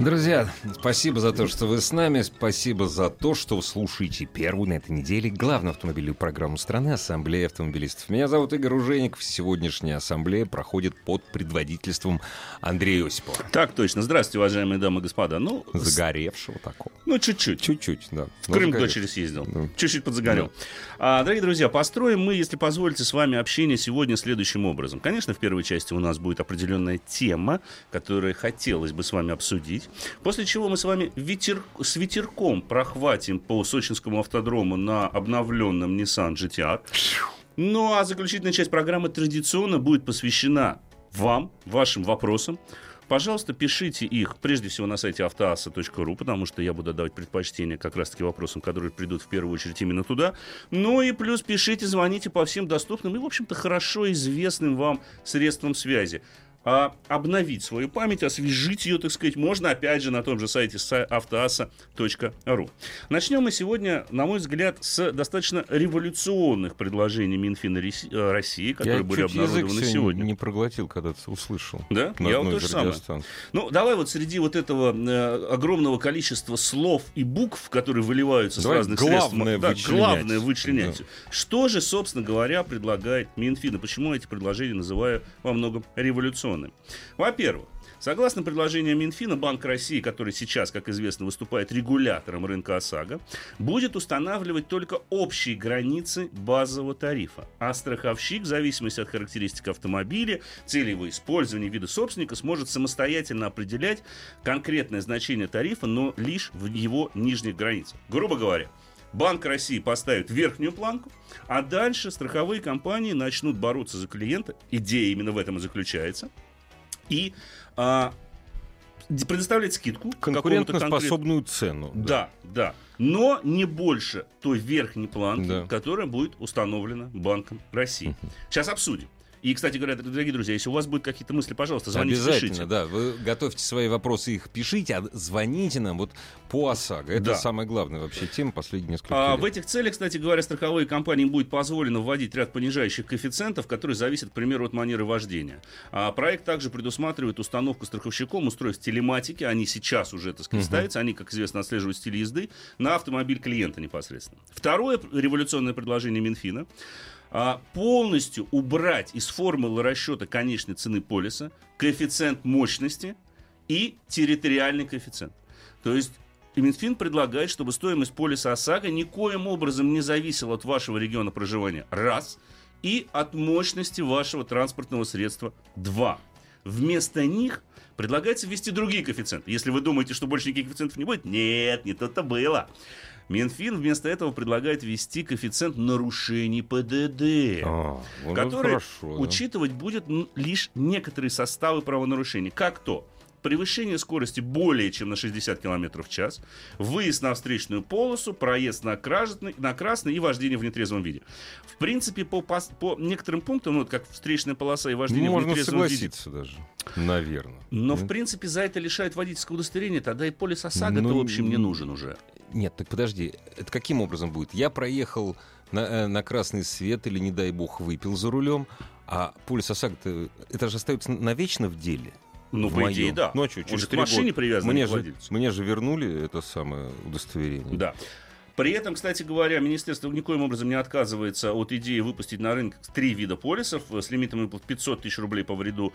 Друзья, спасибо за то, что вы с нами. Спасибо за то, что слушаете первую на этой неделе главную автомобильную программу страны «Ассамблея автомобилистов». Меня зовут Игорь Ружеников. Сегодняшняя ассамблея проходит под предводительством Андрея Осипова. Так точно. Здравствуйте, уважаемые дамы и господа. Ну, загоревшего такого. Ну, чуть-чуть. Чуть-чуть, да. В Крым к дочери съездил. Да. Чуть-чуть подзагорел. Да. Дорогие друзья, построим мы, если позволите, с вами общение сегодня следующим образом. Конечно, в первой части у нас будет определенная тема, которую хотелось бы с вами обсудить. После чего мы с вами с ветерком прохватим по сочинскому автодрому на обновленном Nissan GT-R. Ну а заключительная часть программы традиционно будет посвящена вам, вашим вопросам. Пожалуйста, пишите их прежде всего на сайте автоаса.ру, потому что я буду давать предпочтение как раз-таки вопросам, которые придут в первую очередь именно туда. Ну и плюс пишите, звоните по всем доступным и, в общем-то, хорошо известным вам средствам связи. Обновить свою память, освежить ее, так сказать, можно, опять же, на том же сайте автоаса.ру. Начнем мы сегодня, на мой взгляд, с достаточно революционных предложений Минфина России, которые были обнародованы сегодня. Я не проглотил, когда ты услышал. Да? Я вот то же самое. Ну, давай вот среди вот этого огромного количества слов и букв, которые выливаются давай с разных средств. Главное вычленять. Да. Что же, собственно говоря, предлагает Минфин? И почему эти предложения называю во многом революционными? Во-первых, согласно предложению Минфина, Банк России, который сейчас, как известно, выступает регулятором рынка ОСАГО, будет устанавливать только общие границы базового тарифа. А страховщик, в зависимости от характеристик автомобиля, цели его использования, вида собственника, сможет самостоятельно определять конкретное значение тарифа, но лишь в его нижних границах. Грубо говоря, Банк России поставит верхнюю планку, а дальше страховые компании начнут бороться за клиента. Идея именно в этом и заключается. И предоставлять скидку. Конкурентоспособную цену. Да. Но не больше той верхней планки, которая будет установлена Банком России. Сейчас обсудим. И, кстати говоря, дорогие друзья, если у вас будут какие-то мысли, пожалуйста, звоните, пишите. Обязательно, да. Вы готовьте свои вопросы, их пишите, а звоните нам вот по ОСАГО. Это самая главная вообще тема последних нескольких лет. В этих целях, кстати говоря, страховые компании будет позволено вводить ряд понижающих коэффициентов, которые зависят, к примеру, от манеры вождения. Проект также предусматривает установку страховщиком устройств телематики. Они сейчас уже, так сказать, ставятся. Они, как известно, отслеживают стиль езды на автомобиль клиента непосредственно. Второе революционное предложение Минфина. Полностью убрать из формулы расчета конечной цены полиса коэффициент мощности и территориальный коэффициент. То есть Минфин предлагает, чтобы стоимость полиса ОСАГО никоим образом не зависела от вашего региона проживания, раз, и от мощности вашего транспортного средства, два. Вместо них предлагается ввести другие коэффициенты. Если вы думаете, что больше никаких коэффициентов не будет, нет, не то-то было. Минфин вместо этого предлагает ввести коэффициент нарушений ПДД, который учитывать будет лишь некоторые составы правонарушений, как то превышение скорости более чем на 60 км в час, выезд на встречную полосу, проезд на красный и вождение в нетрезвом виде. В принципе, по некоторым пунктам, ну, как встречная полоса и вождение в нетрезвом виде... Можно согласиться даже, наверное. Но, в принципе, за это лишают водительского удостоверения, тогда и полис ОСАГО-то, в общем, не нужен уже. Нет, так подожди, это каким образом будет? Я проехал на красный свет или, не дай бог, выпил за рулем, а полис ОСАГО-то, это же остается навечно в деле. Ну, по идее, да. Ну, а что, через 3 года. Привязан к владельцу. Мне же вернули это самое удостоверение. Да. При этом, кстати говоря, министерство никоим образом не отказывается от идеи выпустить на рынок 3 вида полисов с лимитом выплат 500 тысяч рублей по вреду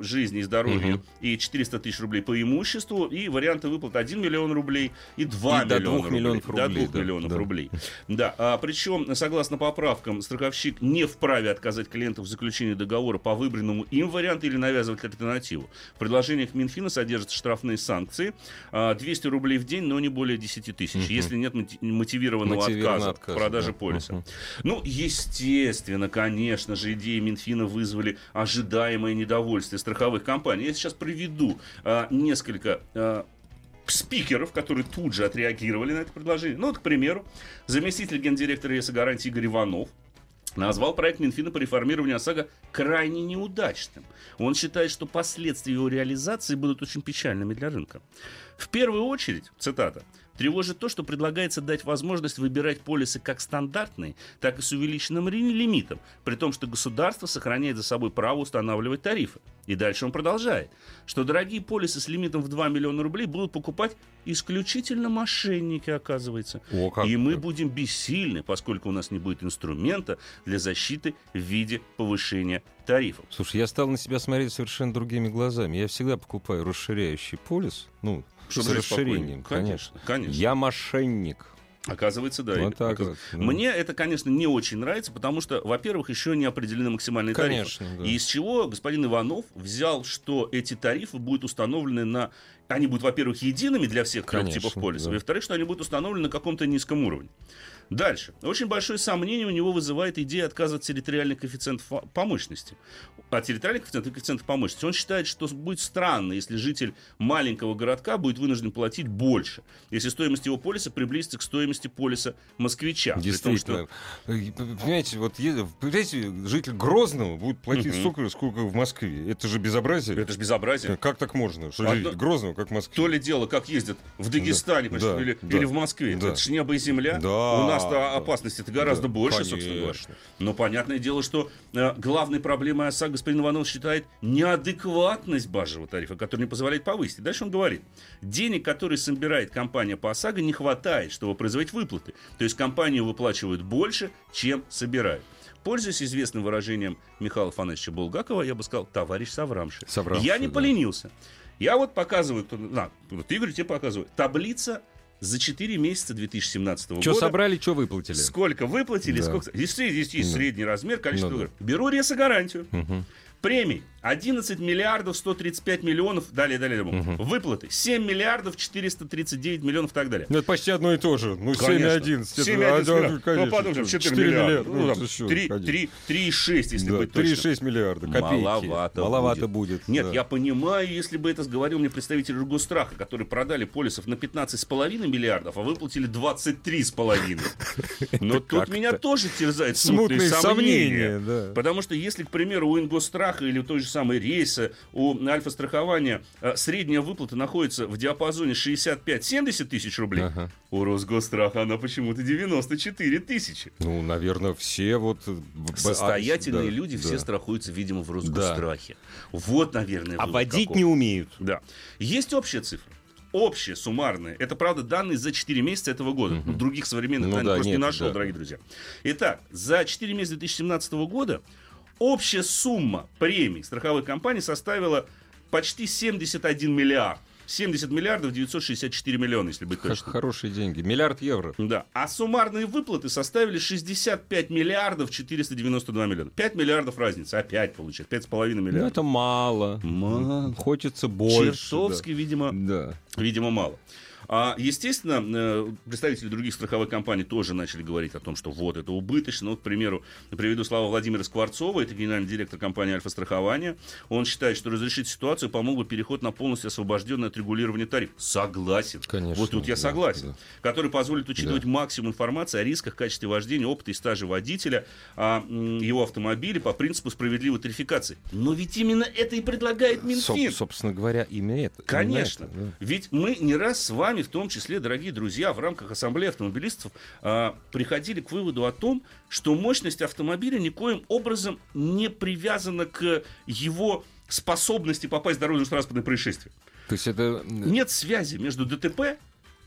жизни и здоровью и 400 тысяч рублей по имуществу, и варианты выплат 1 миллион рублей и 2 миллиона рублей. До 2 миллионов рублей. Причем, согласно поправкам, страховщик не вправе отказать клиенту в заключении договора по выбранному им варианту или навязывать альтернативу. В предложениях Минфина содержатся штрафные санкции 200 рублей в день, но не более 10 тысяч. Если нет мотивированного отказа в продаже полиса. Ну, естественно, конечно же, идеи Минфина вызвали ожидаемое недовольство страховых компаний. Я сейчас приведу несколько спикеров, которые тут же отреагировали на это предложение. Ну, вот, к примеру, заместитель гендиректора Реса Гарантии Игорь Иванов назвал проект Минфина по реформированию ОСАГО крайне неудачным. Он считает, что последствия его реализации будут очень печальными для рынка. В первую очередь, цитата, тревожит то, что предлагается дать возможность выбирать полисы как стандартные, так и с увеличенным лимитом, при том, что государство сохраняет за собой право устанавливать тарифы. И дальше он продолжает, что дорогие полисы с лимитом в 2 миллиона рублей будут покупать исключительно мошенники, оказывается. И мы будем бессильны, поскольку у нас не будет инструмента для защиты в виде повышения тарифов. Слушай, я стал на себя смотреть совершенно другими глазами. Я всегда покупаю расширяющий полис, ну, чтобы с расширением, конечно. Я мошенник. Оказывается, да. Вот так вот, да. Мне это, конечно, не очень нравится, потому что, во-первых, еще не определены максимальные тарифы. Да. И из чего господин Иванов взял, что эти тарифы будут установлены на... Они будут, во-первых, едиными для всех трех типов полисов, и, во-вторых, что они будут установлены на каком-то низком уровне. Дальше. Очень большое сомнение у него вызывает идея отказа от территориальных коэффициентов по мощности. От территориальных коэффициентов и коэффициентов по мощности. Он считает, что будет странно, если житель маленького городка будет вынужден платить больше, если стоимость его полиса приблизится к стоимости полиса москвича. Действительно. При том, что... Понимаете, вот житель Грозного будет платить столько, сколько в Москве. Это же безобразие. Это же безобразие. Как так можно? Что житель Грозного, как в Москве? То ли дело, как ездят в Дагестане, или в Москве. Да. Это же небо и земля. Да. У нас опасности-то гораздо больше, конечно, собственно говоря. Но понятное дело, что главной проблемой ОСАГО господин Иванов считает неадекватность базового тарифа, который не позволяет повысить. И дальше он говорит, денег, которые собирает компания по ОСАГО, не хватает, чтобы производить выплаты. То есть компанию выплачивают больше, чем собирают. Пользуясь известным выражением Михаила Фанасьевича Булгакова, я бы сказал, товарищ Саврамши. Я не поленился. Я вот показываю, вот Игорь тебе показывает, таблица за 4 месяца 2017 года. Что собрали, что выплатили. Сколько выплатили, сколько... Здесь есть средний размер, количество выплат. Беру Реса Гарантию. Премий 11 миллиардов 135 миллионов, далее. Выплаты 7 миллиардов 439 миллионов и так далее. Ну, это почти одно и то же. Ну, 7,11. Ну, подумаем, 4 миллиарда. 3,6, если быть точным. 3,6 миллиарда, копейки. Маловато будет. Нет, я понимаю, если бы это говорил мне представитель Росгосстрахования, которые продали полисов на 15,5 миллиардов, а выплатили 23,5. Но тут меня тоже терзают смутные сомнения. Потому что если, к примеру, у Ингостраха или у той же самой Реса, у Альфа-страхования средняя выплата находится в диапазоне 65-70 тысяч рублей. У Росгосстрахования она почему-то 94 тысячи. Ну, наверное, все вот... Состоятельные люди все страхуются, видимо, в Росгосстрахе. Да. Вот, наверное... А водить не умеют. Да. Есть общая цифра. Общие, суммарные. Это, правда, данные за 4 месяца этого года. Других современных данных просто не нашел, дорогие друзья. Итак, за 4 месяца 2017 года общая сумма премий страховой компании составила почти 71 миллиард. 70 миллиардов 964 миллиона, если быть точным. Хорошие деньги. Миллиард евро. Да. А суммарные выплаты составили 65 миллиардов 492 миллиона. 5 миллиардов разница. Опять получается. 5,5 миллиардов. Ну, это мало. Хочется больше. Чертовски, видимо, мало. Естественно, представители других страховых компаний тоже начали говорить о том, что вот это убыточно. Вот, к примеру, приведу слова Владимира Скворцова, это генеральный директор компании «Альфа-страхование». Он считает, что разрешить ситуацию помог бы переход на полностью освобожденное от регулирования тарифов. Согласен. Конечно, вот тут я согласен. Да. Который позволит учитывать максимум информации о рисках, качестве вождения, опыта и стаже водителя, о его автомобиле по принципу справедливой тарификации. Но ведь именно это и предлагает Минфин. Собственно говоря, именно это. Конечно. Именно это, да. Ведь мы не раз с вами, в том числе, дорогие друзья, в рамках Ассамблеи автомобилистов приходили к выводу о том, что мощность автомобиля никоим образом не привязана к его способности попасть в дорожно-транспортное происшествие. То есть это... Нет связи между ДТП,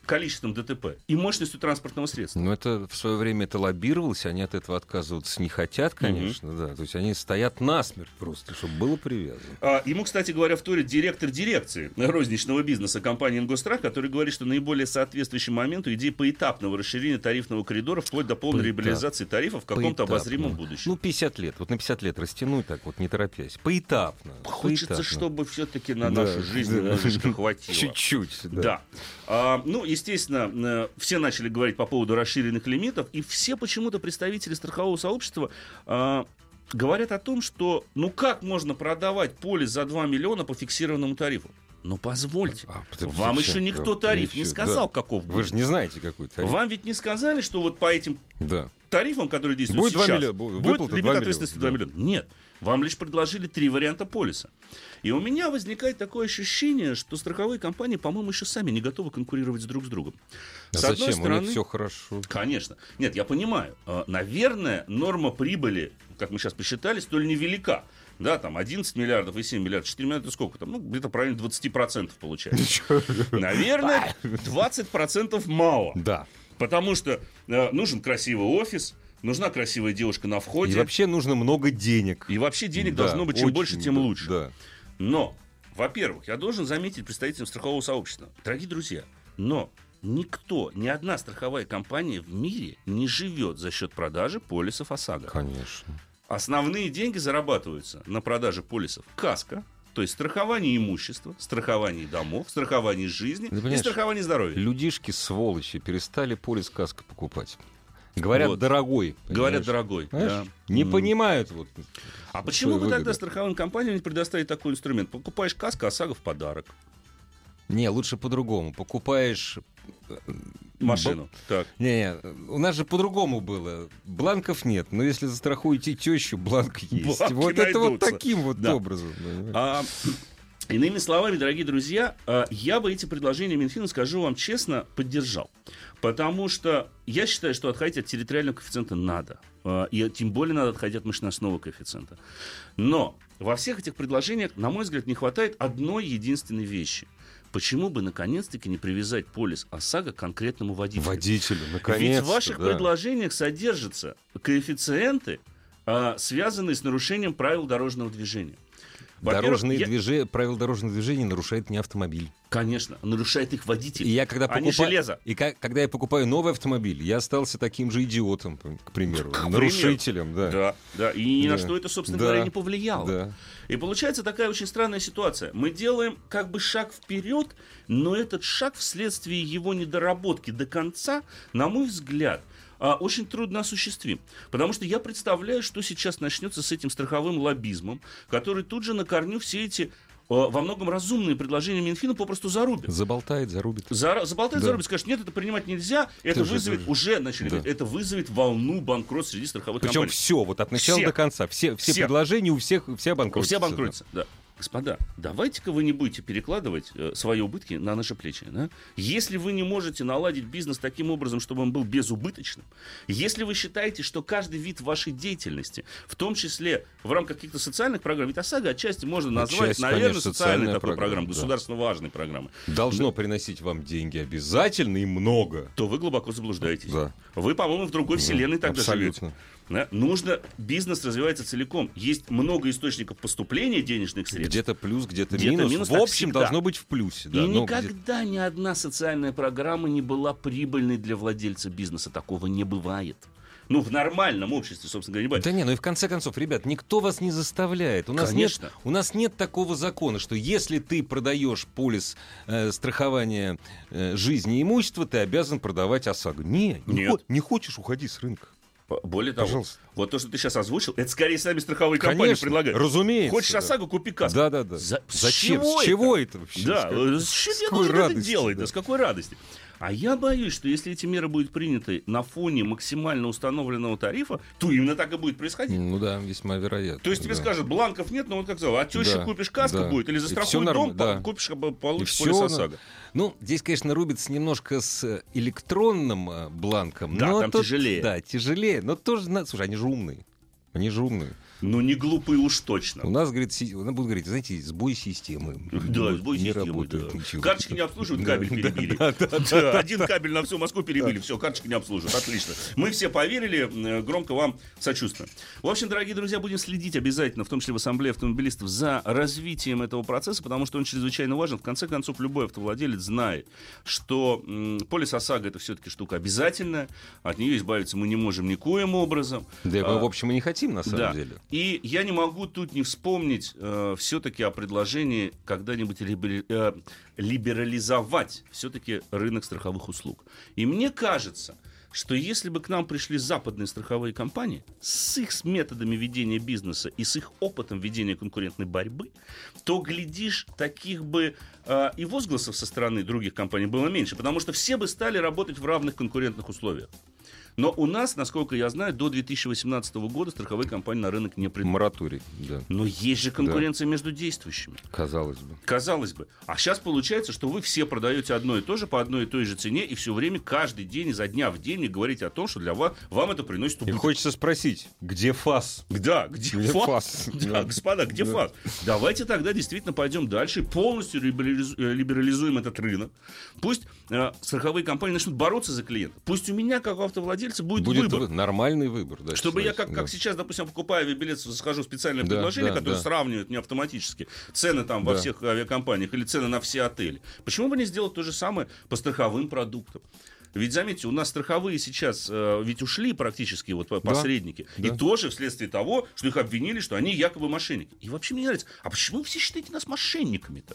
количеством ДТП и мощностью транспортного средства. Но это в свое время это лоббировалось, они от этого отказываться не хотят, конечно, То есть они стоят насмерть просто, чтобы было привязано. Ему, кстати говоря, вторит директор дирекции розничного бизнеса компании «Ингострах», который говорит, что наиболее соответствующим моменту идея поэтапного расширения тарифного коридора вплоть до полной либерализации тарифов в каком-то обозримом будущем. Ну, 50 лет. Вот на 50 лет растянуть так вот, не торопясь. Поэтапно. Хочется, чтобы все-таки на нашу жизнь немножечко хватило. Чуть-чуть. Ну, и естественно, все начали говорить по поводу расширенных лимитов, и все почему-то представители страхового сообщества говорят о том, что ну как можно продавать полис за 2 миллиона по фиксированному тарифу? Ну позвольте, вам еще никто тариф не сказал, да, каков будет. Вы же не знаете, какой тариф. Вам ведь не сказали, что вот по этим, да, тарифам, которые действуют будет сейчас, 2 миллиона, будет лимит ответственности 2 миллиона. Да. Нет, вам лишь предложили 3 варианта полиса. И у меня возникает такое ощущение, что страховые компании, по-моему, еще сами не готовы конкурировать друг с другом. А с зачем? Одной стороны, у них все хорошо. Конечно. Нет, я понимаю. Наверное, норма прибыли, как мы сейчас посчитали, столь невелика. Да, там 11 миллиардов и 7 миллиардов, 4 миллиарда, сколько там? Ну, где-то правильно 20% получается. Наверное, 20% мало. Да. Потому что нужен красивый офис, нужна красивая девушка на входе. И вообще нужно много денег. И вообще денег, да, должно быть чем больше, тем лучше. Да. Но, во-первых, я должен заметить представителям страхового сообщества. Дорогие друзья, но никто, ни одна страховая компания в мире не живет за счет продажи полисов ОСАГО. Конечно. Основные деньги зарабатываются на продаже полисов каско, то есть страхование имущества, страхование домов, страхование жизни и страхование здоровья. Людишки, сволочи, перестали полис каско покупать. Говорят, вот, дорогой. Говорят, дорогой. Да. Не понимают. Вот, а почему бы тогда страховым компаниям не предоставить такой инструмент? Покупаешь каско, ОСАГО в подарок. Не, лучше по-другому. Покупаешь машину. Так. Не, у нас же по-другому было. Бланков нет. Но если застрахуете тещу, бланк есть. Бланки вот найдутся. Это вот таким вот, да, образом. Иными словами, дорогие друзья, я бы эти предложения Минфина, скажу вам честно, поддержал. Потому что я считаю, что отходить от территориального коэффициента надо. И тем более надо отходить от мощностного коэффициента. Но во всех этих предложениях, на мой взгляд, не хватает одной единственной вещи. Почему бы, наконец-таки, не привязать полис ОСАГО к конкретному водителю? Водителю, наконец-то. Ведь в ваших, да, предложениях содержатся коэффициенты, связанные с нарушением правил дорожного движения. Правила дорожного движения нарушает не автомобиль. Конечно, нарушает их водитель. И я, когда когда я покупаю новый автомобиль, я остался таким же идиотом, к примеру, нарушителем. Да. Да. И ни на что это, собственно говоря, не повлияло. Да. И получается такая очень странная ситуация. Мы делаем как бы шаг вперед, но этот шаг вследствие его недоработки до конца, на мой взгляд, очень трудно осуществим. Потому что я представляю, что сейчас начнется с этим страховым лоббизмом, который тут же на корню все эти во многом разумные предложения Минфина попросту зарубит. Заболтает, зарубит. Заболтает, зарубит. Скажет, нет, это принимать нельзя. Это вызовет, уже начали говорить, это вызовет волну банкротства среди страховых компаний. Причем все, вот от начала до конца. Все предложения у всех, все банкротятся. Да. Господа, давайте-ка вы не будете перекладывать свои убытки на наши плечи. Да? Если вы не можете наладить бизнес таким образом, чтобы он был безубыточным, если вы считаете, что каждый вид вашей деятельности, в том числе в рамках каких-то социальных программ, ведь ОСАГО отчасти можно назвать, наверное, социальной такой программой, государственно важной программой. Должно приносить вам деньги обязательно и много. То вы глубоко заблуждаетесь. Да. Вы, по-моему, в другой вселенной тогда живете. Да? Нужно, бизнес развивается целиком. Есть много источников поступления денежных средств. Где-то плюс, где-то минус. В общем, должно быть в плюсе. Да. И никогда ни одна социальная программа не была прибыльной для владельца бизнеса. Такого не бывает. Ну, в нормальном обществе, собственно говоря, не бывает. Да не, ну и в конце концов, ребят, никто вас не заставляет. У нас нет такого закона, что если ты продаешь полис страхования жизни и имущества, ты обязан продавать ОСАГО. Не хочешь, уходи с рынка. Более того, пожалуйста, вот то, что ты сейчас озвучил, это скорее сами страховые компании предлагают. Разумеется. Хочешь ОСАГО, купи каску. Да. Зачем? С чего это вообще? Да. С какой радости? Это делает, да, с какой радости? А я боюсь, что если эти меры будут приняты на фоне максимально установленного тарифа, то именно так и будет происходить. Ну да, весьма вероятно. То есть тебе скажут, бланков нет, но вот как сказал, а теща купишь каску будет, или застрахуй дом, купишь, получишь полис ОСАГО. Ну, здесь, конечно, рубится немножко с электронным бланком. Да, но там тяжелее. Да, тяжелее, но тоже надо... Слушай, они же умные. Ну, не глупые уж точно. У нас, говорит, будут говорить, знаете, сбой системы. Да, сбой системы, да. Карточки не обслуживают, кабель перебили. Один кабель на всю Москву перебили, все, карточки не обслуживают, отлично. Мы все поверили, громко вам сочувствуем. В общем, дорогие друзья, будем следить обязательно, в том числе в Ассамблее автомобилистов, за развитием этого процесса, потому что он чрезвычайно важен. В конце концов, любой автовладелец знает, что полис ОСАГО — это все-таки штука обязательная, от нее избавиться мы не можем никоим образом. Да, мы, в общем, и не хотим, на самом деле. И я не могу тут не вспомнить все-таки о предложении когда-нибудь либерализовать все-таки рынок страховых услуг. И мне кажется, что если бы к нам пришли западные страховые компании с их методами ведения бизнеса и с их опытом ведения конкурентной борьбы, то, глядишь, таких бы и возгласов со стороны других компаний было меньше, потому что все бы стали работать в равных конкурентных условиях. Но у нас, насколько я знаю, до 2018 года страховые компании на рынок не придут. Мораторий, да. Но есть же конкуренция, да, между действующими. Казалось бы. Казалось бы. А сейчас получается, что вы все продаете одно и то же по одной и той же цене, и все время, каждый день, изо дня в день говорите о том, что для вас, вам это приносит убыток. И хочется спросить, где ФАС? Да, где ФАС? Да, господа, где ФАС? Давайте тогда действительно пойдем дальше и полностью либерализуем этот рынок. Пусть страховые компании начнут бороться за клиента. Пусть у меня, как автовладелец, Будет выбор. Нормальный выбор. Да, чтобы я, как сейчас, допустим, покупая авиабилет, захожу в специальное предложение, которое сравнивает мне автоматически цены там во всех авиакомпаниях или цены на все отели. Почему бы не сделать то же самое по страховым продуктам? Ведь, заметьте, у нас страховые сейчас ведь ушли практически, вот посредники. Да. И тоже вследствие того, что их обвинили, что они якобы мошенники. И вообще мне не нравится. А почему вы все считаете нас мошенниками-то?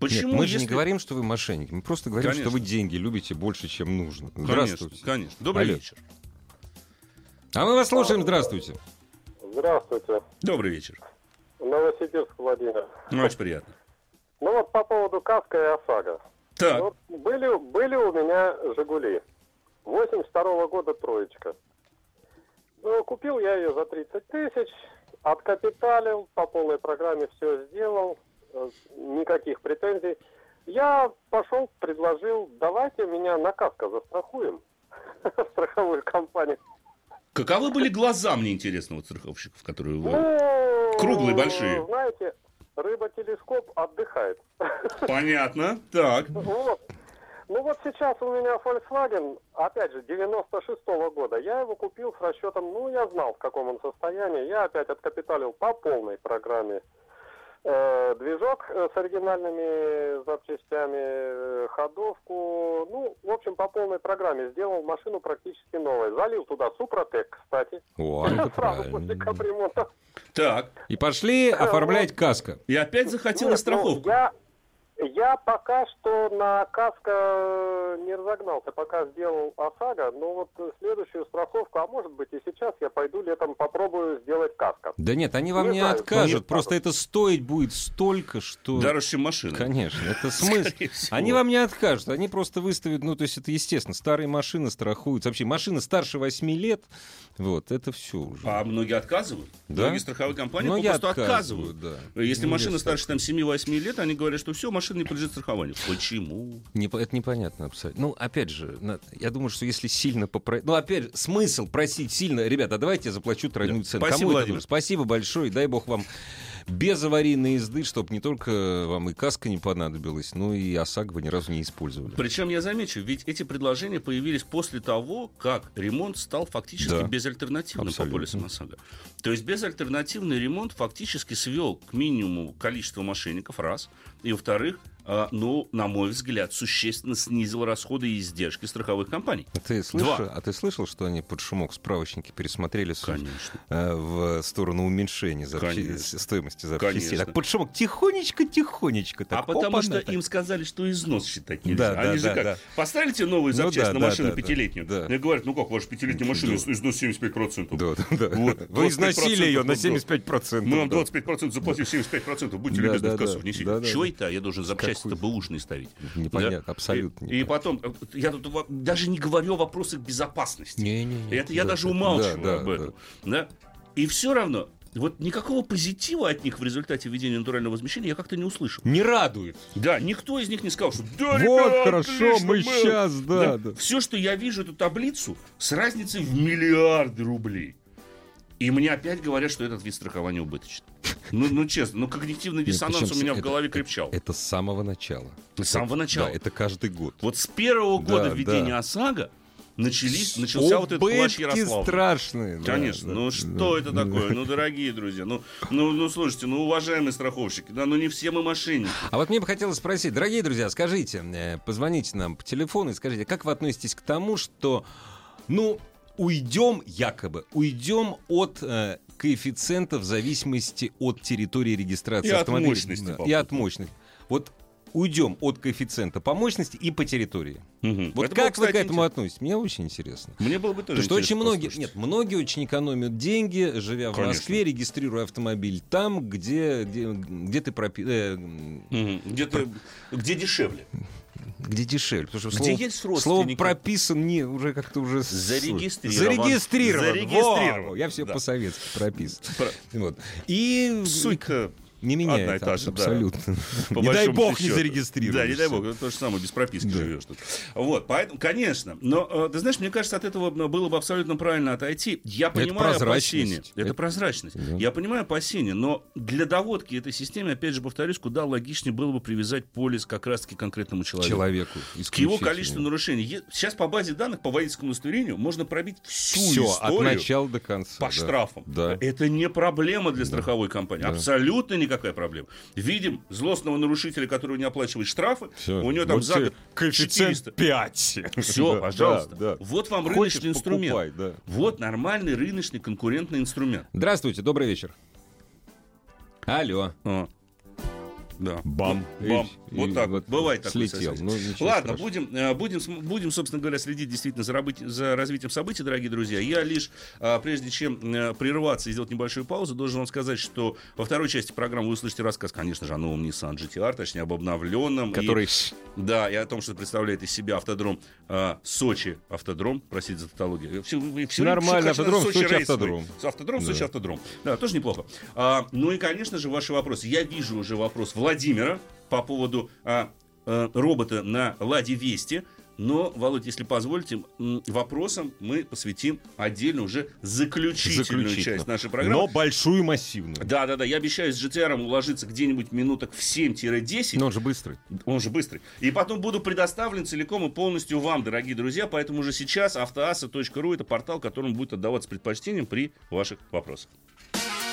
Почему? Нет, мы же не говорим, что вы мошенники. Мы просто говорим, конечно, что вы деньги любите больше, чем нужно. Здравствуйте. Конечно. Добрый вечер. А мы вас слушаем. Здравствуйте. Здравствуйте. Добрый вечер. Новосибирск, Владимир. Очень приятно. Ну вот по поводу КАСКО и ОСАГО. Так. Вот были у меня «Жигули». 82-го года троечка. Ну, купил я ее за 30 тысяч. Откапиталил, по полной программе все сделал. Никаких претензий. Я пошел, предложил, давайте меня на КАСКО застрахуем. Страховую компанию. Каковы были глаза, мне интересно, вот страховщиков, которые круглые, большие? Знаете, рыба-телескоп отдыхает. Понятно, так. Ну вот сейчас у меня Volkswagen, опять же, 96-го года. Я его купил с расчетом, ну я знал, в каком он состоянии. Я опять откапиталил по полной программе. Движок с оригинальными запчастями, ходовку, ну, в общем, по полной программе сделал машину практически новой. Залил туда Супротек, кстати. О, это сразу после капремонта. Так, и пошли оформлять КАСКО. И опять захотелось страховку. Я пока что на КАСКО не разогнался, пока сделал ОСАГО, но вот следующую страховку, а может быть и сейчас я пойду летом попробую сделать КАСКО. Да нет, они вам не откажут, просто это стоить будет столько, что... Дороже, чем машина. Конечно, это смысл. Они вам не откажут, они просто выставят, ну то есть это естественно, старые машины страхуются, вообще машины старше 8 лет, вот, это все уже. А многие отказывают, да? Многие страховые компании просто отказывают. Да. Если машина старше там 7-8 лет, они говорят, что все, машина не подлежит страхованию. Почему? Это непонятно абсолютно. Ну, опять же, я думаю, что если сильно попросить... Ну, опять же, смысл просить сильно... Ребята, давайте я заплачу тройную цену. Спасибо, кому Владимир. Спасибо большое. Дай бог вам безаварийные езды, чтобы не только вам и КАСКО не понадобилось, но и ОСАГО вы ни разу не использовали. Причем я замечу, ведь эти предложения появились после того, как ремонт стал фактически безальтернативным абсолютно. По полисам ОСАГО. То есть безальтернативный ремонт фактически свел к минимуму количество мошенников, раз, и во-вторых, ну, на мой взгляд, существенно снизил расходы и издержки страховых компаний. А ты слышал, что они под шумок справочники пересмотрели в сторону уменьшения стоимости запчастей? Так под шумок тихонечко. Так, потому что им сказали, что износ считать нельзя. Поставили тебе новую запчасть на машину пятилетнюю. И говорят, ну как, ваша пятилетняя машина, износ 75%. Вы износили ее на 75%. Мы вам 25% заплатим, 75%. Будьте любезны, в кассу внесите. Чего это? Я должен запчасть это бэушные ставить. Непонятно, да? Абсолютно. И потом, я тут даже не говорю о вопросах безопасности. Это я даже умалчиваю об этом. Да? И все равно, вот никакого позитива от них в результате введения натурального возмещения я как-то не услышал. Не радует. Да, никто из них не сказал, что да, ребята, вот хорошо, отлично, мы сейчас, да. Все, что я вижу, эту таблицу с разницей в миллиарды рублей. И мне опять говорят, что этот вид страхования убыточен. Ну честно, когнитивный диссонанс у меня в голове крепчал. Это с самого начала. С самого начала. Да, это каждый год. Вот с первого года введения ОСАГО начался вот этот плач Ярославля. Страшные. Конечно. Что это такое? Дорогие друзья. Слушайте, уважаемые страховщики, да, не все мы мошенники. А вот мне бы хотелось спросить, дорогие друзья, скажите, позвоните нам по телефону и скажите, как вы относитесь к тому, что, уйдем от коэффициентов в зависимости от территории регистрации автомобиля. И от мощности. Вот уйдем от коэффициента по мощности и по территории. Угу. Вот как вы к этому относитесь? Мне очень интересно. Мне было бы тоже интересно. Очень многие очень экономят деньги, живя в Москве, регистрируя автомобиль там, где дешевле. Где дешевле, потому что слово прописан не уже как-то уже зарегистрирован. Я все по-советски прописан. Вот. И суть-то не меняет абсолютно. Да. Не дай бог не зарегистрируешь. Да, не дай бог. То же самое, без прописки живешь тут. Вот, поэтому, конечно. Но, ты знаешь, мне кажется, от этого было бы абсолютно правильно отойти. Я понимаю опасения. Это прозрачность. Да. Я понимаю опасения, но для доводки этой системы, опять же, повторюсь, куда логичнее было бы привязать полис как раз-таки к конкретному человеку. К его количеству нарушений. Сейчас по базе данных, по водительскому удостоверению, можно пробить всю историю. От начала до конца. По штрафам. Да. Это не проблема для страховой компании. Да. Абсолютно никакая проблема. Видим злостного нарушителя, который не оплачивает штрафы. Все. У него там вот за год коэффициент 5. Все, да, пожалуйста. Да, да. Вот вам рыночный инструмент. Покупай, да. Вот нормальный рыночный конкурентный инструмент. Здравствуйте, добрый вечер. Алло. Да. Бам. Вот так вот. Бывает такое. Ну, ладно, будем, собственно говоря, следить действительно за развитием событий, дорогие друзья. Я лишь, прежде чем прерваться и сделать небольшую паузу, должен вам сказать, что во второй части программы вы услышите рассказ, конечно же, о новом Nissan GT-R, точнее, об обновленном. Который... и о том, что представляет из себя автодром Сочи автодром. Простите за тавтологию. Нормально, автодром Сочи автодром. Автодром Сочи автодром. Да, тоже неплохо. Ну и, конечно же, ваши вопросы. Я вижу уже вопрос Владимира по поводу робота на «Ладе Весте». Но, Володь, если позволите, вопросам мы посвятим отдельно уже заключительную часть нашей программы. Но большую и массивную. Да. Я обещаю с GTR-ом уложиться где-нибудь минуток в 7-10. Но он же быстрый. И потом буду предоставлен целиком и полностью вам, дорогие друзья. Поэтому уже сейчас автоаса.ру — это портал, которому будет отдаваться предпочтением при ваших вопросах.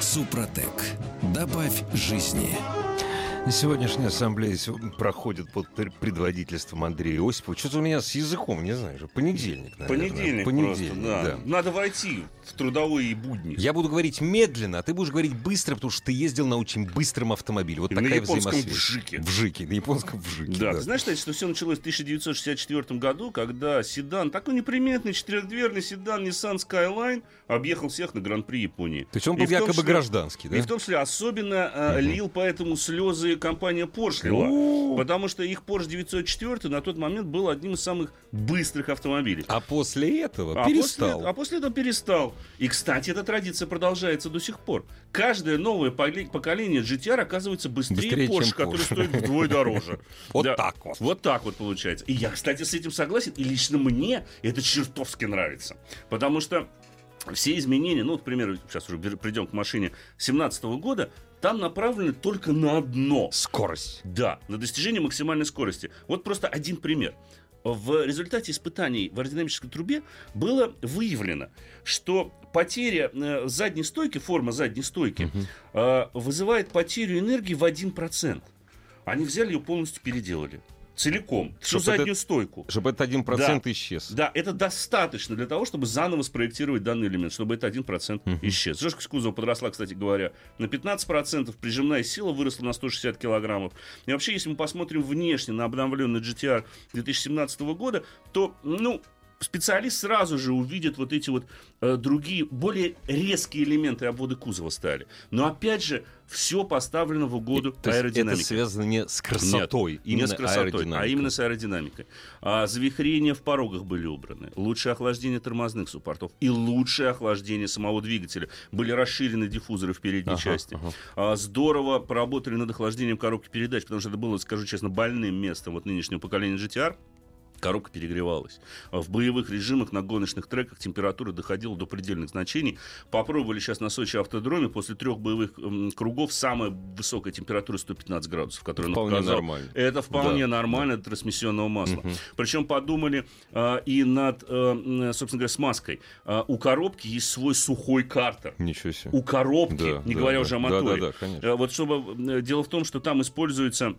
Супротек. Добавь жизни. Сегодняшняя ассамблея проходит под предводительством Андрея Осипова. Что-то у меня с языком, не знаю, понедельник, наверное. Понедельник. Надо войти в трудовые будни. Я буду говорить медленно, а ты будешь говорить быстро, потому что ты ездил на очень быстром автомобиле. Вот такая взаимосвязь. На японском вжике. Да. Ты знаешь, кстати, что все началось в 1964 году, когда седан, такой неприметный четырехдверный седан Nissan Skyline объехал всех на Гран-при Японии. То есть он был якобы гражданский, да? И в том числе особенно лил поэтому слезы компания Porsche лила, потому что их Porsche 904 на тот момент был одним из самых быстрых автомобилей. А после этого перестал. И, кстати, эта традиция продолжается до сих пор. Каждое новое поколение GTR оказывается быстрее Porsche, который стоит вдвое дороже. Вот так вот получается. И я, кстати, с этим согласен. И лично мне это чертовски нравится. Потому что все изменения, ну, к примеру, сейчас уже придем к машине 2017 года, там направлены только на одно. Скорость. Да, на достижение максимальной скорости. Вот просто один пример. В результате испытаний в аэродинамической трубе было выявлено, что потеря задней стойки, форма задней стойки, вызывает потерю энергии в 1%. Они взяли ее полностью, переделали. Целиком, всю заднюю стойку. Чтобы этот 1% исчез. Да, это достаточно для того, чтобы заново спроектировать данный элемент, чтобы этот 1% исчез. Жесткость кузова подросла, кстати говоря, на 15%, прижимная сила выросла на 160 килограммов. И вообще, если мы посмотрим внешне на обновленный GTR 2017 года, то, специалист сразу же увидит вот эти вот другие, более резкие элементы обвода кузова стали. Но опять же, все поставлено в угоду аэродинамике. Это связано не с красотой. Нет, именно не с красотой, а именно с аэродинамикой. Завихрения в порогах были убраны. Лучшее охлаждение тормозных суппортов и лучшее охлаждение самого двигателя. Были расширены диффузоры в передней части. Здорово поработали над охлаждением коробки передач, потому что это было, скажу честно, больным местом вот нынешнего поколения GTR. Коробка перегревалась. В боевых режимах на гоночных треках температура доходила до предельных значений. Попробовали сейчас на Сочи автодроме. После 3 боевых кругов самая высокая температура 115 градусов, которую он показал. Это вполне нормально для трансмиссионного масла. Угу. Причем подумали и над, собственно говоря, смазкой. У коробки есть свой сухой картер. Ничего себе. У коробки, да, не да, говоря да, уже о моторе. Да, да, да, вот чтобы... Дело в том, что там используется...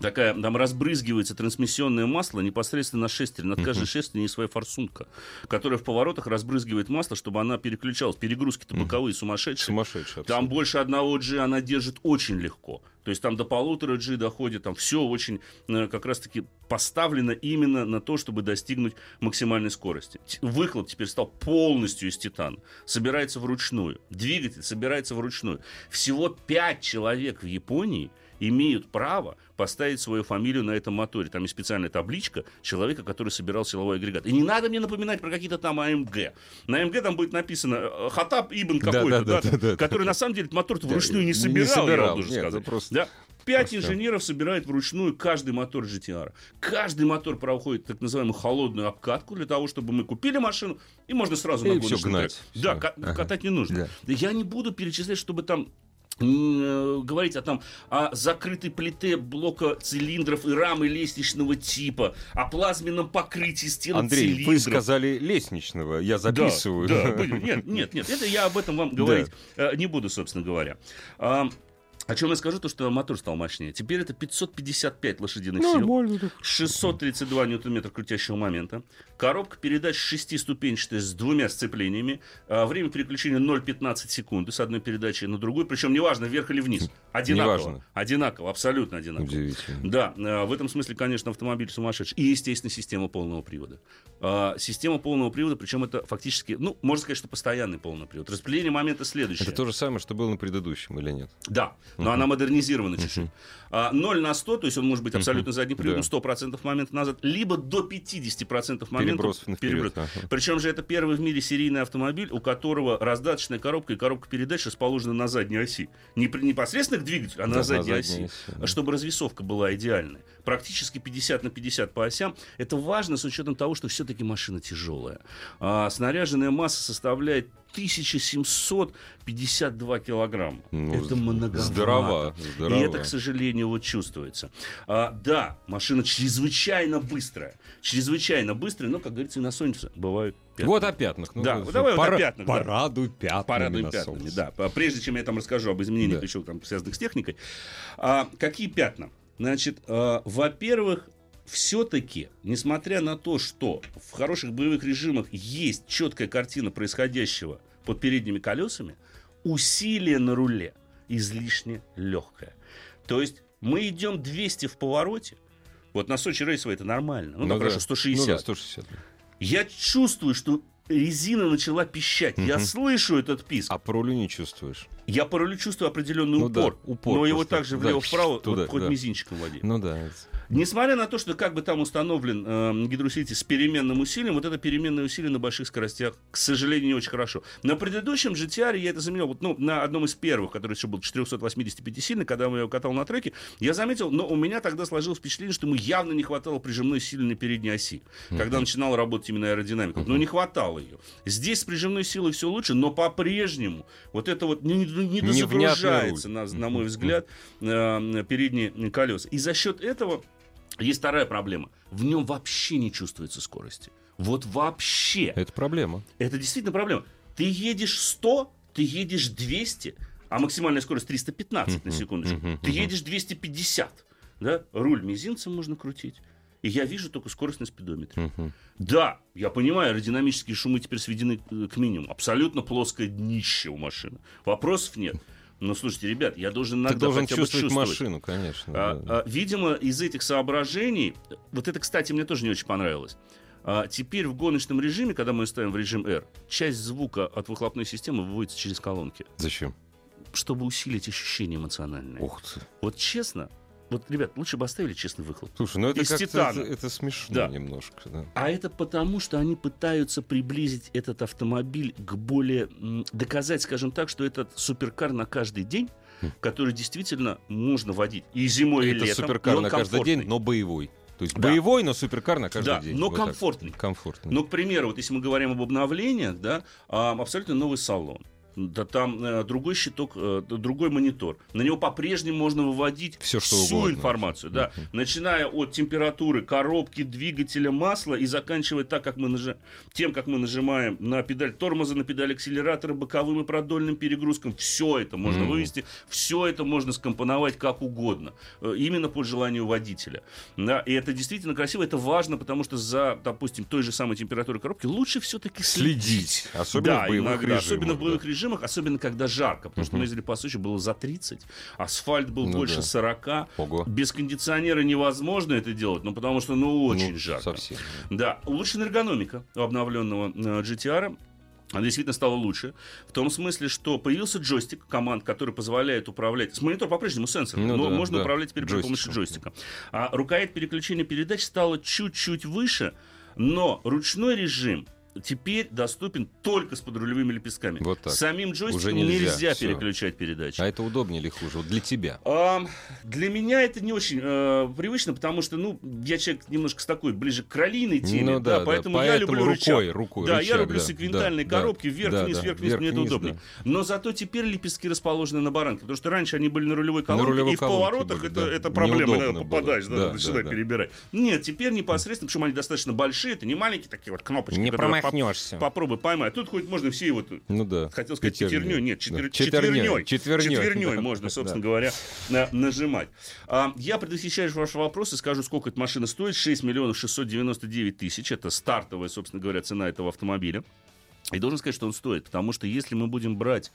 Такая, там разбрызгивается трансмиссионное масло непосредственно на шестерне. Над каждой шестерней есть своя форсунка, которая в поворотах разбрызгивает масло, чтобы она переключалась. Перегрузки-то боковые сумасшедшие. Там больше 1G она держит очень легко. То есть там до 1,5G доходит, там все очень как раз-таки поставлено именно на то, чтобы достигнуть максимальной скорости. Выхлоп теперь стал полностью из титана. Собирается вручную. Двигатель собирается вручную. Всего 5 человек в Японии имеют право поставить свою фамилию на этом моторе. Там есть специальная табличка человека, который собирал силовой агрегат. И не надо мне напоминать про какие-то там АМГ. На АМГ там будет написано Хатаб Ибн какой-то, который на самом деле мотор-то вручную не собирал, я вам должен сказать. Да. 5 инженеров собирает вручную каждый мотор GTR. Каждый мотор проходит так называемую холодную обкатку для того, чтобы мы купили машину, и можно сразу на гоночный трек. Да, катать не нужно. Я не буду перечислять, чтобы там говорить о закрытой плите блока цилиндров и рамы лестничного типа, о плазменном покрытии стен цилиндров. Андрей, вы сказали лестничного, я записываю. Да. Нет, это я об этом вам говорить не буду, собственно говоря. О чем я скажу, то что мотор стал мощнее. Теперь это 555 лошадиных сил, 632 ньютон-метра крутящего момента, коробка передач 6-ступенчатая с 2 сцеплениями, время переключения 0,15 секунды с одной передачи на другую, причем неважно, вверх или вниз. Одинаково, абсолютно одинаково. Удивительно. Да, в этом смысле, конечно, автомобиль сумасшедший. И, естественно, система полного привода. Система полного привода, причем это фактически, можно сказать, что постоянный полный привод. Распределение момента следующее. Это то же самое, что было на предыдущем, или нет? Да. Но она модернизирована чуть-чуть. 0/100, то есть он может быть абсолютно задний привод, 100% момента назад, либо до 50% момента переброс. Причем же это первый в мире серийный автомобиль, у которого раздаточная коробка и коробка передач расположена на задней оси. Не непосредственно к двигателю, а на задней оси. Чтобы развесовка была идеальная. Практически 50/50 по осям. Это важно с учетом того, что все-таки машина тяжелая. Снаряженная масса составляет 1752 килограмма. Это многовато. Здорово. И это, к сожалению, чувствуется. Да, машина чрезвычайно быстрая, но, как говорится, и на солнце бывают пятна. Вот о пятнах. Порадуй пятнами. Да. Прежде чем я там расскажу об изменениях, еще там, связанных с техникой. Какие пятна? Значит, во-первых, все-таки, несмотря на то, что в хороших боевых режимах есть четкая картина происходящего под передними колесами, усилие на руле излишне легкое. То есть мы идем 200 в повороте. Вот на Сочи рейсовой это нормально. Ну, хорошо, 160. 160. Я чувствую, что резина начала пищать. Я слышу этот писк. А по рулю не чувствуешь? Я по рулю чувствую определенный упор. Но его также влево-вправо, хоть мизинчиком води. Несмотря на то, что как бы там установлен гидроусилитель с переменным усилием, вот это переменное усилие на больших скоростях, к сожалению, не очень хорошо. На предыдущем GTR я это заметил, на одном из первых, который еще был 485-сильный, когда я его катал на треке, я заметил, но у меня тогда сложилось впечатление, что ему явно не хватало прижимной силы на передней оси, когда начинала работать именно аэродинамика. Но не хватало ее. Здесь с прижимной силой все лучше, но по-прежнему вот это вот не дозагружается, на мой взгляд, передние колеса. И за счет этого есть вторая проблема. В нем вообще не чувствуется скорости. Вот вообще. Это проблема. Это действительно проблема. Ты едешь 100, ты едешь 200, а максимальная скорость 315 на секундочку. Ты едешь 250. Да? Руль мизинцем можно крутить. И я вижу только скорость на спидометре. Да, я понимаю, аэродинамические шумы теперь сведены к минимуму. Абсолютно плоское днище у машины. Вопросов нет. Но слушайте, ребят, я должен иногда хотя бы чувствовать машину, конечно. Видимо, из этих соображений, вот это, кстати, мне тоже не очень понравилось. Теперь в гоночном режиме, когда мы ставим в режим R, часть звука от выхлопной системы выводится через колонки. Зачем? Чтобы усилить ощущения эмоциональные. Ух ты. Вот честно. Вот, ребят, лучше бы оставили честный выхлоп. Слушай, ну это как-то это смешно немножко. Да. А это потому, что они пытаются приблизить этот автомобиль к более... Доказать, скажем так, что этот суперкар на каждый день, который действительно можно водить и зимой, и летом. Это суперкар на каждый день, но боевой. То есть боевой, но суперкар на каждый день. Но вот комфортный. Комфортный. Но, к примеру, вот если мы говорим об обновлениях, абсолютно новый салон. Да, там другой щиток, другой монитор. На него по-прежнему можно выводить всю информацию. Да. Начиная от температуры коробки, двигателя, масла и заканчивая тем, как мы нажимаем на педаль тормоза, на педаль акселератора, боковым и продольным перегрузкам. Все это можно вывести, все это можно скомпоновать как угодно. Именно по желанию водителя. Да, и это действительно красиво, это важно, потому что за, допустим, той же самой температурой коробки лучше все-таки следить. Особенно в боевых режимах. Особенно в боевых режимах. Особенно когда жарко, потому что мы ездили по Сочи, было за 30, асфальт был больше 40. Ого. Без кондиционера невозможно это делать, потому что очень жарко. Совсем. Да. Улучшена эргономика у обновленного GT-R. Она действительно стала лучше. В том смысле, что появился джойстик команд, который позволяет управлять. С монитора по-прежнему сенсор, но можно управлять теперь при помощи джойстика. А рукоять переключения передач стала чуть-чуть выше, но ручной режим теперь доступен только с подрулевыми лепестками. Самим джойстиком нельзя переключать передачи. А это удобнее или хуже? Вот для тебя? Для меня это не очень привычно, потому что я человек немножко с такой, ближе к раллийной теме, поэтому я люблю рычаг. Да, я люблю секвентальные коробки, вверх-вниз, вверх-вниз, мне это удобнее. Но зато теперь лепестки расположены на баранке, потому что раньше они были на рулевой колонке, и в поворотах это проблема, когда попадаешь, надо сюда перебирать. Нет, теперь непосредственно, причем они достаточно большие, это не маленькие такие вот кнопочки, которые... Попробуй поймай. Тут хоть можно все его... Хотел сказать пятернёй. Нет, четвернёй можно, собственно говоря, нажимать. Я предвосхищаю ваши вопросы, скажу, сколько эта машина стоит. 6 миллионов 699 тысяч. Это стартовая, собственно говоря, цена этого автомобиля. И должен сказать, что он стоит. Потому что если мы будем брать...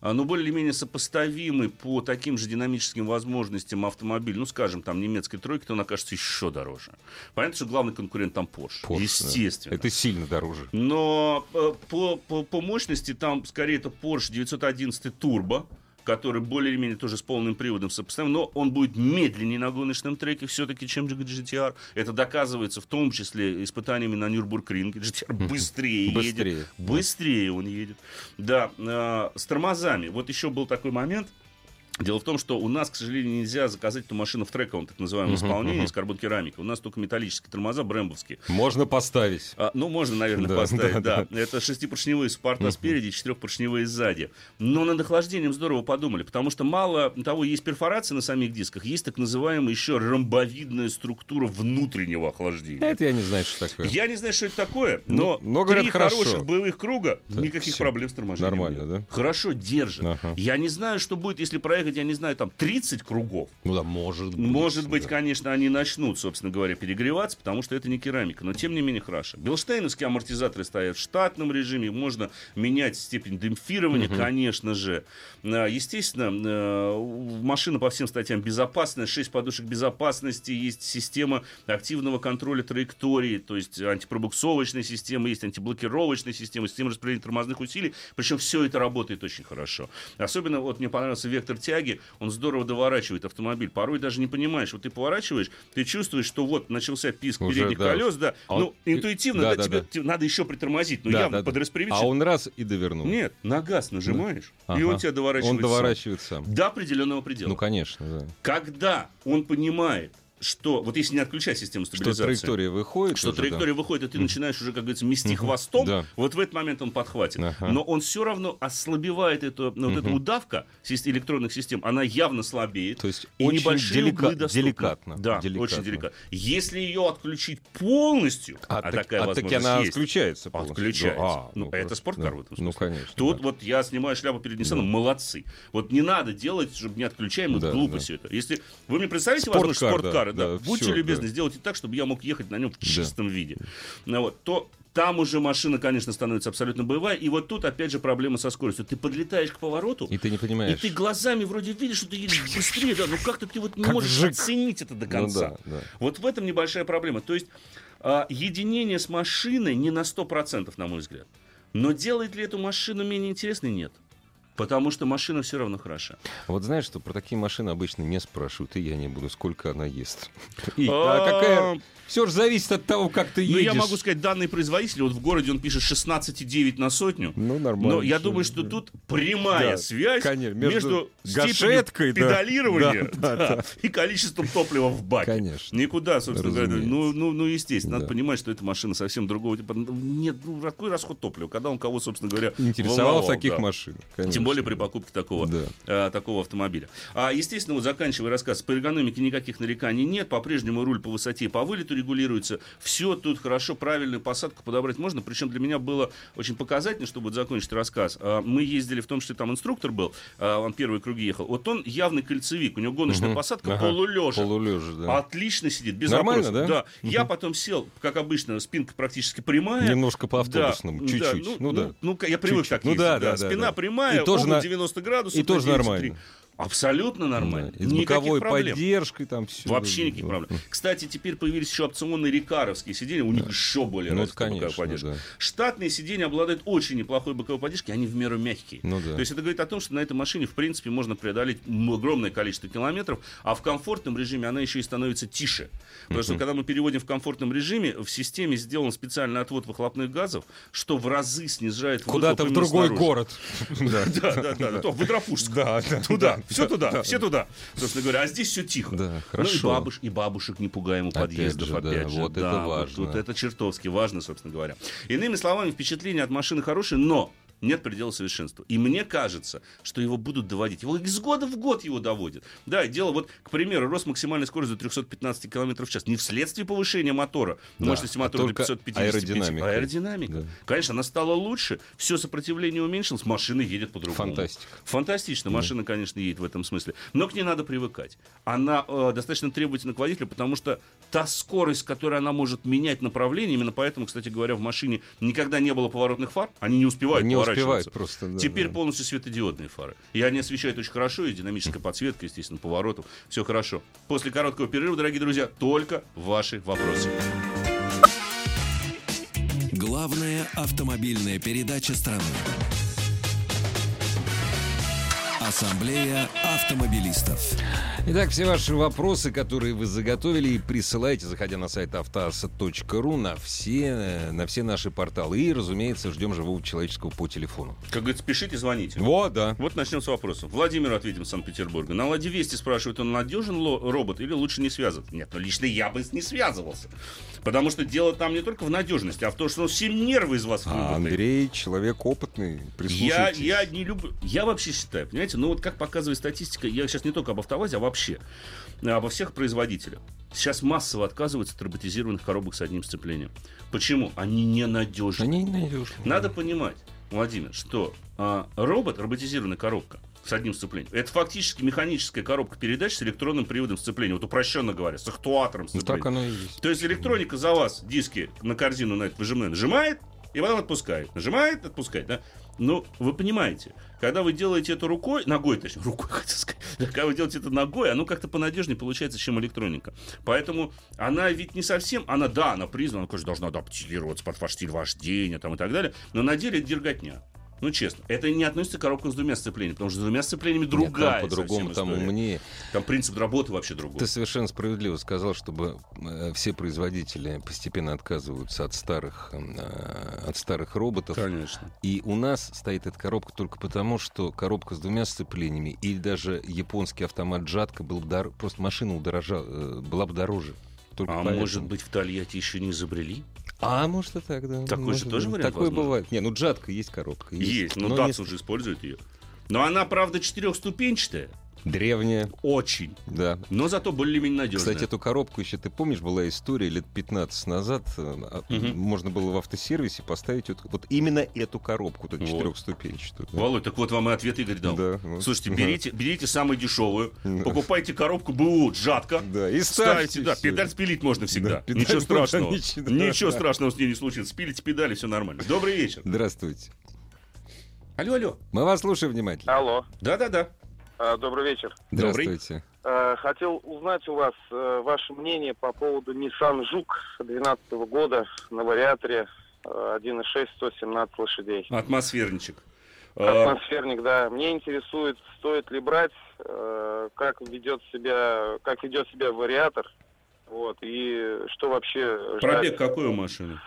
более-менее сопоставимый по таким же динамическим возможностям автомобиль, скажем, там, немецкой тройки, то он окажется еще дороже. Понятно, что главный конкурент там Porsche, естественно. Да. Это сильно дороже. Но по мощности там, скорее, это Porsche 911 Turbo, который более-менее тоже с полным приводом сопоставим, но он будет медленнее на гоночном треке все-таки, чем GTR. Это доказывается в том числе испытаниями на Нюрбургринге. GTR быстрее он едет. Да, с тормозами. Вот еще был такой момент. Дело в том, что у нас, к сожалению, нельзя заказать эту машину в трековом, так называемом, исполнении из карбон-керамики. У нас только металлические тормоза, брембовские. Можно поставить. Можно, наверное, поставить, да. Это 6-поршневые спорта спереди, 4-поршневые сзади. Но над охлаждением здорово подумали, потому что мало того, есть перфорации на самих дисках, есть так называемая еще ромбовидная структура внутреннего охлаждения. Это я не знаю, что такое. Я не знаю, что это такое, но три хороших боевых круга, никаких проблем с торможением. Нормально, да? Хорошо держит. Я не знаю, что будет, если проехать, я не знаю, там 30 кругов. Может быть, конечно, они начнут, собственно говоря, перегреваться, потому что это не керамика. Но, тем не менее, хорошо. Белштейновские амортизаторы стоят в штатном режиме. Можно менять степень демпфирования, конечно же. Естественно, машина по всем статьям безопасная. 6 подушек безопасности. Есть система активного контроля траектории. То есть антипробуксовочная система, есть антиблокировочная система, система распределения тормозных усилий. Причем все это работает очень хорошо. Особенно вот мне понравился вектор тяги. Он здорово доворачивает автомобиль. Порой даже не понимаешь. Вот ты поворачиваешь, ты чувствуешь, что вот начался писк передних колес. Да. Интуитивно тебе надо еще притормозить. Явно подраспрямить. А он раз и довернул. Нет, на газ нажимаешь, и он тебя доворачивает. Он доворачивает сам. До определенного предела. Конечно. Да. Когда он понимает, что, вот если не отключать систему стабилизации, что траектория выходит, и ты начинаешь уже, как говорится, мести хвостом, вот в этот момент он подхватит. Но он все равно ослабевает эта удавка электронных систем, она явно слабеет. То есть и небольшие углы доступны. Деликатно. Да, очень деликатно. Если ее отключить полностью, такая возможность есть. Она отключается полностью. Это спорткар в этом смысле. Конечно. Тут вот я снимаю шляпу перед Nissan, молодцы. Вот не надо делать, чтобы не отключаем, глупо все это. Если вы мне представите возможность спорткара, будьте любезны, сделайте так, чтобы я мог ехать на нем в чистом виде. То там уже машина, конечно, становится абсолютно боевая. И вот тут, опять же, проблема со скоростью. Ты подлетаешь к повороту, и ты не понимаешь. И ты глазами вроде видишь, что ты едешь быстрее, но как-то ты не можешь оценить это до конца. Вот в этом небольшая проблема. То есть единение с машиной не на 100%, на мой взгляд. Но делает ли эту машину менее интересной? Нет. потому что машина все равно хороша. Вот знаешь, что про такие машины обычно не спрашивают, и я не буду, сколько она ест. Все же зависит от того, как ты едешь. Ну, я могу сказать, данный производитель, вот в городе он пишет 16,9 на сотню. Ну, нормально. Но я думаю, что тут прямая связь между гашеткой, педалирования и количеством топлива в баке. Конечно. Никуда, собственно говоря. Ну, естественно, надо понимать, что эта машина совсем другого типа. Нет, ну, какой расход топлива, когда он кого, собственно говоря, интересовал в таких машинах. Тем более при покупке такого автомобиля. Естественно, вот заканчивая рассказ, по эргономике никаких нареканий нет. По-прежнему руль по высоте и по вылету регулируется. Все тут хорошо, правильную посадку подобрать можно. Причем для меня было очень показательно, чтобы вот закончить рассказ. Мы ездили, в том числе там инструктор был, он первые круги ехал. Вот он явный кольцевик, у него гоночная посадка полулежа. Да. Отлично сидит, без вопросов. Да? Да. Я потом сел, как обычно, спинка практически прямая. Немножко по-автобусному, чуть-чуть. Я привык так ездить. Спина прямая, угол 90 градусов. И тоже нормально. Абсолютно нормально. Да, и с боковой поддержкой там все. Вообще никаких проблем. Кстати, теперь появились еще опционные рикаровские сиденья. У них еще более развитая боковая поддержка. Да. Штатные сиденья обладают очень неплохой боковой поддержкой. Они в меру мягкие. То есть это говорит о том, что на этой машине в принципе можно преодолеть огромное количество километров. А в комфортном режиме она еще и становится тише. Потому что когда мы переводим в комфортном режиме, в системе сделан специальный отвод выхлопных газов, что в разы снижает куда-то в другой город. В Итропужск. Туда. Все туда. Собственно говоря, а здесь все тихо. Да, хорошо. Ну и бабушек не пугаем у подъездов, опять же. Вот это важно. Вот это чертовски важно, собственно говоря. Иными словами, впечатление от машины хорошее, но нет предела совершенства. И мне кажется, что его будут доводить. Его из года в год его доводят. Да, дело вот, к примеру, рост максимальной скорости до 315 км в час. Не вследствие повышения мотора, мощности мотора до 555. Аэродинамика. Да. Конечно, она стала лучше, все сопротивление уменьшилось, машина едет по-другому. Фантастично. Машина, конечно, едет в этом смысле. Но к ней надо привыкать. Она достаточно требовательна к водителю, потому что та скорость, с которой она может менять направление, именно поэтому, кстати говоря, в машине никогда не было поворотных фар, они не успевают просто, теперь полностью светодиодные фары. И они освещают очень хорошо, и динамическая подсветка, естественно, поворотов. Все хорошо. После короткого перерыва, дорогие друзья, только ваши вопросы. Главная автомобильная передача страны. Ассамблея автомобилистов. Итак, все ваши вопросы, которые вы заготовили, и присылайте, заходя на сайт автоаса.ру, на все наши порталы. И, разумеется, ждем живого человеческого по телефону. Как говорится, пишите, звоните. Вот начнем с вопросов. Владимиру ответим из Санкт-Петербурга. На Ладе Весте спрашивают, он надежен робот или лучше не связываться? Нет, но лично я бы не связывался. Потому что дело там не только в надежности, а в том, что он все нервы из вас выпадает. Андрей, человек опытный, прислушайтесь. Я не люблю... Я вообще считаю, понимаете, но вот как показывает статистика, я сейчас не только об «АвтоВАЗе», а вообще обо всех производителях. Сейчас массово отказываются от роботизированных коробок с одним сцеплением. Почему? Они ненадежны. Надо понимать, Владимир, что робот, роботизированная коробка с одним сцеплением, это фактически механическая коробка передач с электронным приводом сцепления. Вот упрощенно говоря, с актуатором сцепления. Так оно и есть. То есть электроника за вас диски на корзину, на это выжимное, нажимает и потом отпускает. Нажимает, отпускает, да? Ну, вы понимаете, когда вы делаете это ногой, когда вы делаете это ногой, оно как-то понадежнее получается, чем электроника. Поэтому она ведь не совсем, она признана, она, конечно, должна адаптироваться под ваш стиль вождения там, и так далее, но на деле это дерготня. Ну, честно, это не относится к коробкам с двумя сцеплениями, потому что с двумя сцеплениями другая. Нет, там по-другому, там умнее. Там принцип работы вообще другой. Ты совершенно справедливо сказал, чтобы все производители постепенно отказываются от старых роботов. Конечно. И у нас стоит эта коробка только потому, что коробка с двумя сцеплениями или даже японский автомат Джатка был бы просто машина была бы дороже. Может быть, в Тольятти еще не изобрели? Может и так, да. Такой же тоже вариант возможен? Такой бывает. Не, Джатка есть коробка. Есть, но Датсон уже использует ее. Но она, правда, четырехступенчатая. Древняя. Очень. Да. Но зато более-менее надежная. Кстати, эту коробку еще, ты помнишь, была история лет 15 назад. Можно было в автосервисе поставить вот именно эту коробку, четырехступенчатую. Да. Володь, так вот вам и ответ Игорь дал. Да, вот. Слушайте, берите самую дешевую, покупайте коробку БУ Джатка, и ставьте. Да, педаль спилить можно всегда. Да, ничего страшного. Ничего страшного с ней не случится. Спилите педали, все нормально. Добрый вечер. Здравствуйте. Алло. Мы вас слушаем внимательно. Алло. Да. Добрый вечер. Здравствуйте. Хотел узнать у вас ваше мнение по поводу Nissan Juke 2012 года на вариаторе 1.6, 117 лошадей. Атмосферничек. Атмосферник, да. Мне интересует, стоит ли брать, как ведет себя вариатор, вот, и что вообще... Пробег какой у машины?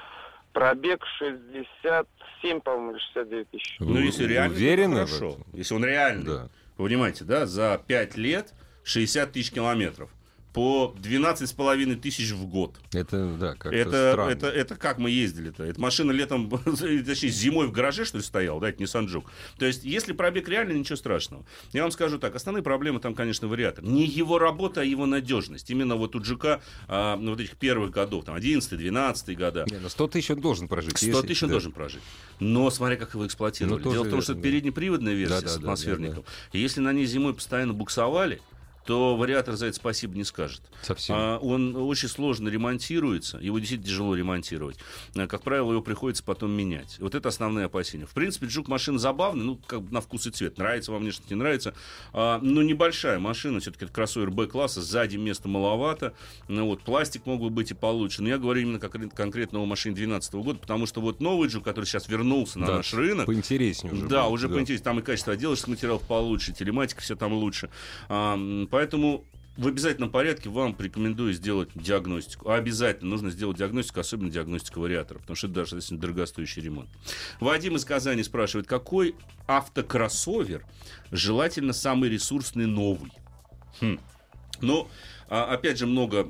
Пробег 67, по-моему, или 69 тысяч. Ну, если реально, уверены, хорошо. Если он реальный. Да. Вы понимаете, да, за 5 лет 60 тысяч километров. По 12,5 тысяч в год. Это, да, как-то странно. Это как мы ездили-то? Это машина летом, точнее, зимой в гараже, что ли, стояла, да, это Nissan Juke. То есть, если пробег реально, ничего страшного. Я вам скажу так, основные проблемы там, конечно, вариатор. Не его работа, а его надежность. Именно вот у Джука вот этих первых годов, там, 11-12 года. Не, ну 100 тысяч он должен прожить. 100 тысяч он должен прожить. Но смотря, как его эксплуатировали. Дело в том, что это переднеприводная версия с атмосферником. И если на ней зимой постоянно буксовали, то вариатор за это спасибо не скажет. Совсем. Он очень сложно ремонтируется, его действительно тяжело ремонтировать. Как правило, его приходится потом менять. Вот это основные опасения. В принципе, Juke машина забавная, ну, как бы на вкус и цвет. Нравится вам, внешне не нравится. Но небольшая машина, все-таки это кроссовер Б-класса, сзади места маловато. Ну, вот, пластик мог бы быть и получше. Но я говорю именно конкретно о машине 2012 года, потому что вот новый Juke, который сейчас вернулся на наш рынок. Поинтереснее уже. Да, уже поинтереснее. Там и качество отделочных материалов получше, телематика все там лучше. Поэтому в обязательном порядке вам рекомендую сделать диагностику. Обязательно нужно сделать диагностику, особенно диагностику вариатора, потому что это даже если дорогостоящий ремонт. Вадим из Казани спрашивает, какой автокроссовер желательно самый ресурсный новый? Ну, опять же, много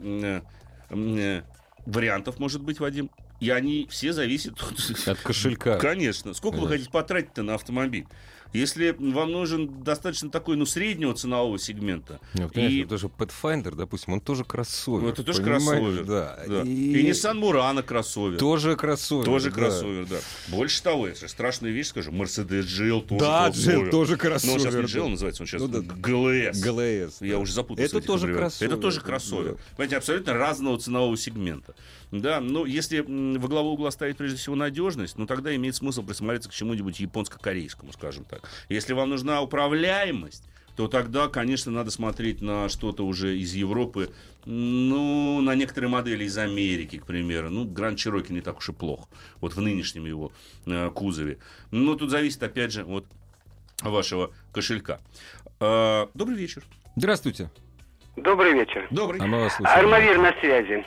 вариантов может быть, Вадим. И они все зависят от кошелька. Конечно. Сколько вы хотите потратить-то на автомобиль? Если вам нужен достаточно такой, ну, среднего ценового сегмента. Ну, конечно, тоже Pathfinder, допустим, он тоже кроссовер. Ну, это тоже кроссовер. Да. Да. И Nissan Murano кроссовер. Тоже кроссовер. Тоже кроссовер, да. Больше того, я сейчас страшную вещь скажу, Mercedes GLS тоже. Да, GLS тоже кроссовер. Но он сейчас не GLS называется, он сейчас GLS. GLS. Я уже запутался. Это тоже кроссовер. Это тоже кроссовер. Понимаете, абсолютно разного ценового сегмента. Да, но если во главу угла ставить прежде всего надежность, ну, тогда имеет смысл присмотреться к чему-нибудь японско-корейскому, скажем так. Если вам нужна управляемость, то тогда, конечно, надо смотреть на что-то уже из Европы, ну, на некоторые модели из Америки, к примеру. Ну, Гранд Чероки не так уж и плох, вот в нынешнем его кузове. Но тут зависит, опять же, от вашего кошелька. Добрый вечер. Здравствуйте. Добрый вечер. Добрый. Армавир на связи.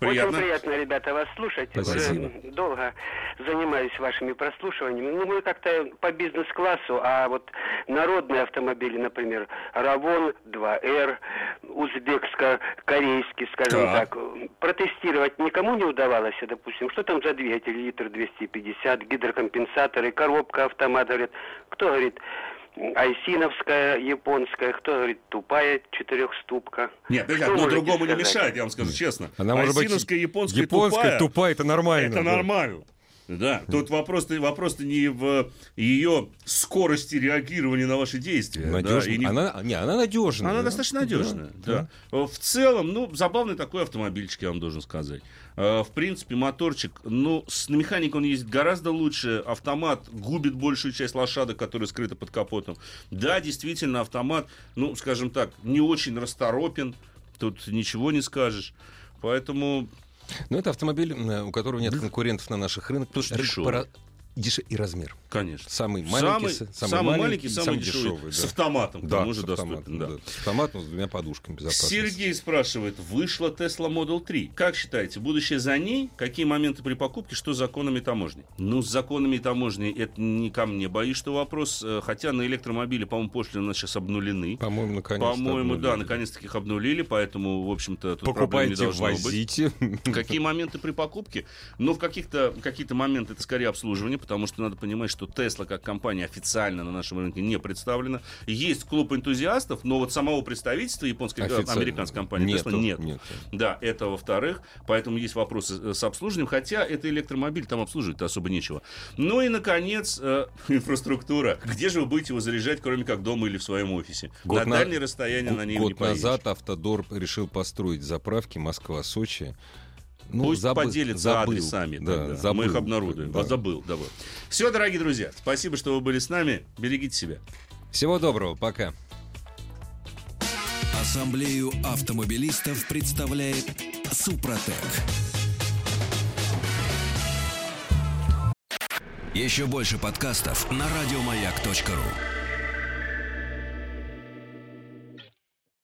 Приятно. Очень приятно, ребята, вас слушать. Спасибо. Долго занимаюсь вашими прослушиваниями. Ну, мы как-то по бизнес-классу, а вот народные автомобили, например, Равон, 2R, узбекско-корейский, скажем так, протестировать никому не удавалось, допустим. Что там за двигатель? Литр 250, гидрокомпенсаторы, коробка автомат, говорит. Кто говорит? Айсиновская, японская, кто говорит, тупая, четырехступка. Нет, одно другому не мешает, я вам скажу честно. Она айсиновская, японская, японская, тупая, это нормально. Это нормально. Да, тут вопрос-то не в ее скорости реагирования на ваши действия. Да, не... Она надежная. Она достаточно надежная. Да. В целом, ну, забавный такой автомобильчик, я вам должен сказать. В принципе, моторчик, ну, с механикой он ездит гораздо лучше. Автомат губит большую часть лошадок, которая скрыта под капотом. Да, действительно, автомат, ну, скажем так, не очень расторопен. Тут ничего не скажешь. Поэтому... Но это автомобиль, у которого нет конкурентов на наших рынках. Потому что дешевый. И размер. Конечно. Самый маленький, самый дешевый. Да. С автоматом. Да, с автоматом, да. С автоматом, с двумя подушками безопасности. Сергей спрашивает, вышла Tesla Model 3. Как считаете, будущее за ней? Какие моменты при покупке? Что с законами таможни? Ну, с законами таможни это не ко мне. Боюсь, что вопрос. Хотя на электромобиле, по-моему, пошлины у нас сейчас обнулены. По-моему, наконец-то. По-моему, да, наконец-таки их обнулили. Поэтому, в общем-то, тут проблем не должно быть. Покупайте, возите. Какие моменты при покупке? Но в какие-то моменты это скорее обслуживание, потому что надо понимать, что Tesla как компания официально на нашем рынке не представлена. Есть клуб энтузиастов, но вот самого представительства японской, американской компании Tesla нет. Да, это во-вторых. Поэтому есть вопросы с обслуживанием, хотя это электромобиль, там обслуживать особо нечего. Ну и, наконец, инфраструктура. Где же вы будете его заряжать, кроме как дома или в своем офисе? На дальнее расстояние на ней не поедешь. Год назад Автодор решил построить заправки Москва-Сочи. Ну, пусть поделятся адресами. Да, забыл, мы их обнародуем. Да. Забыл. Все, дорогие друзья, спасибо, что вы были с нами. Берегите себя. Всего доброго. Пока. Ассамблею автомобилистов представляет Супротек. Еще больше подкастов на радиомаяк.ру.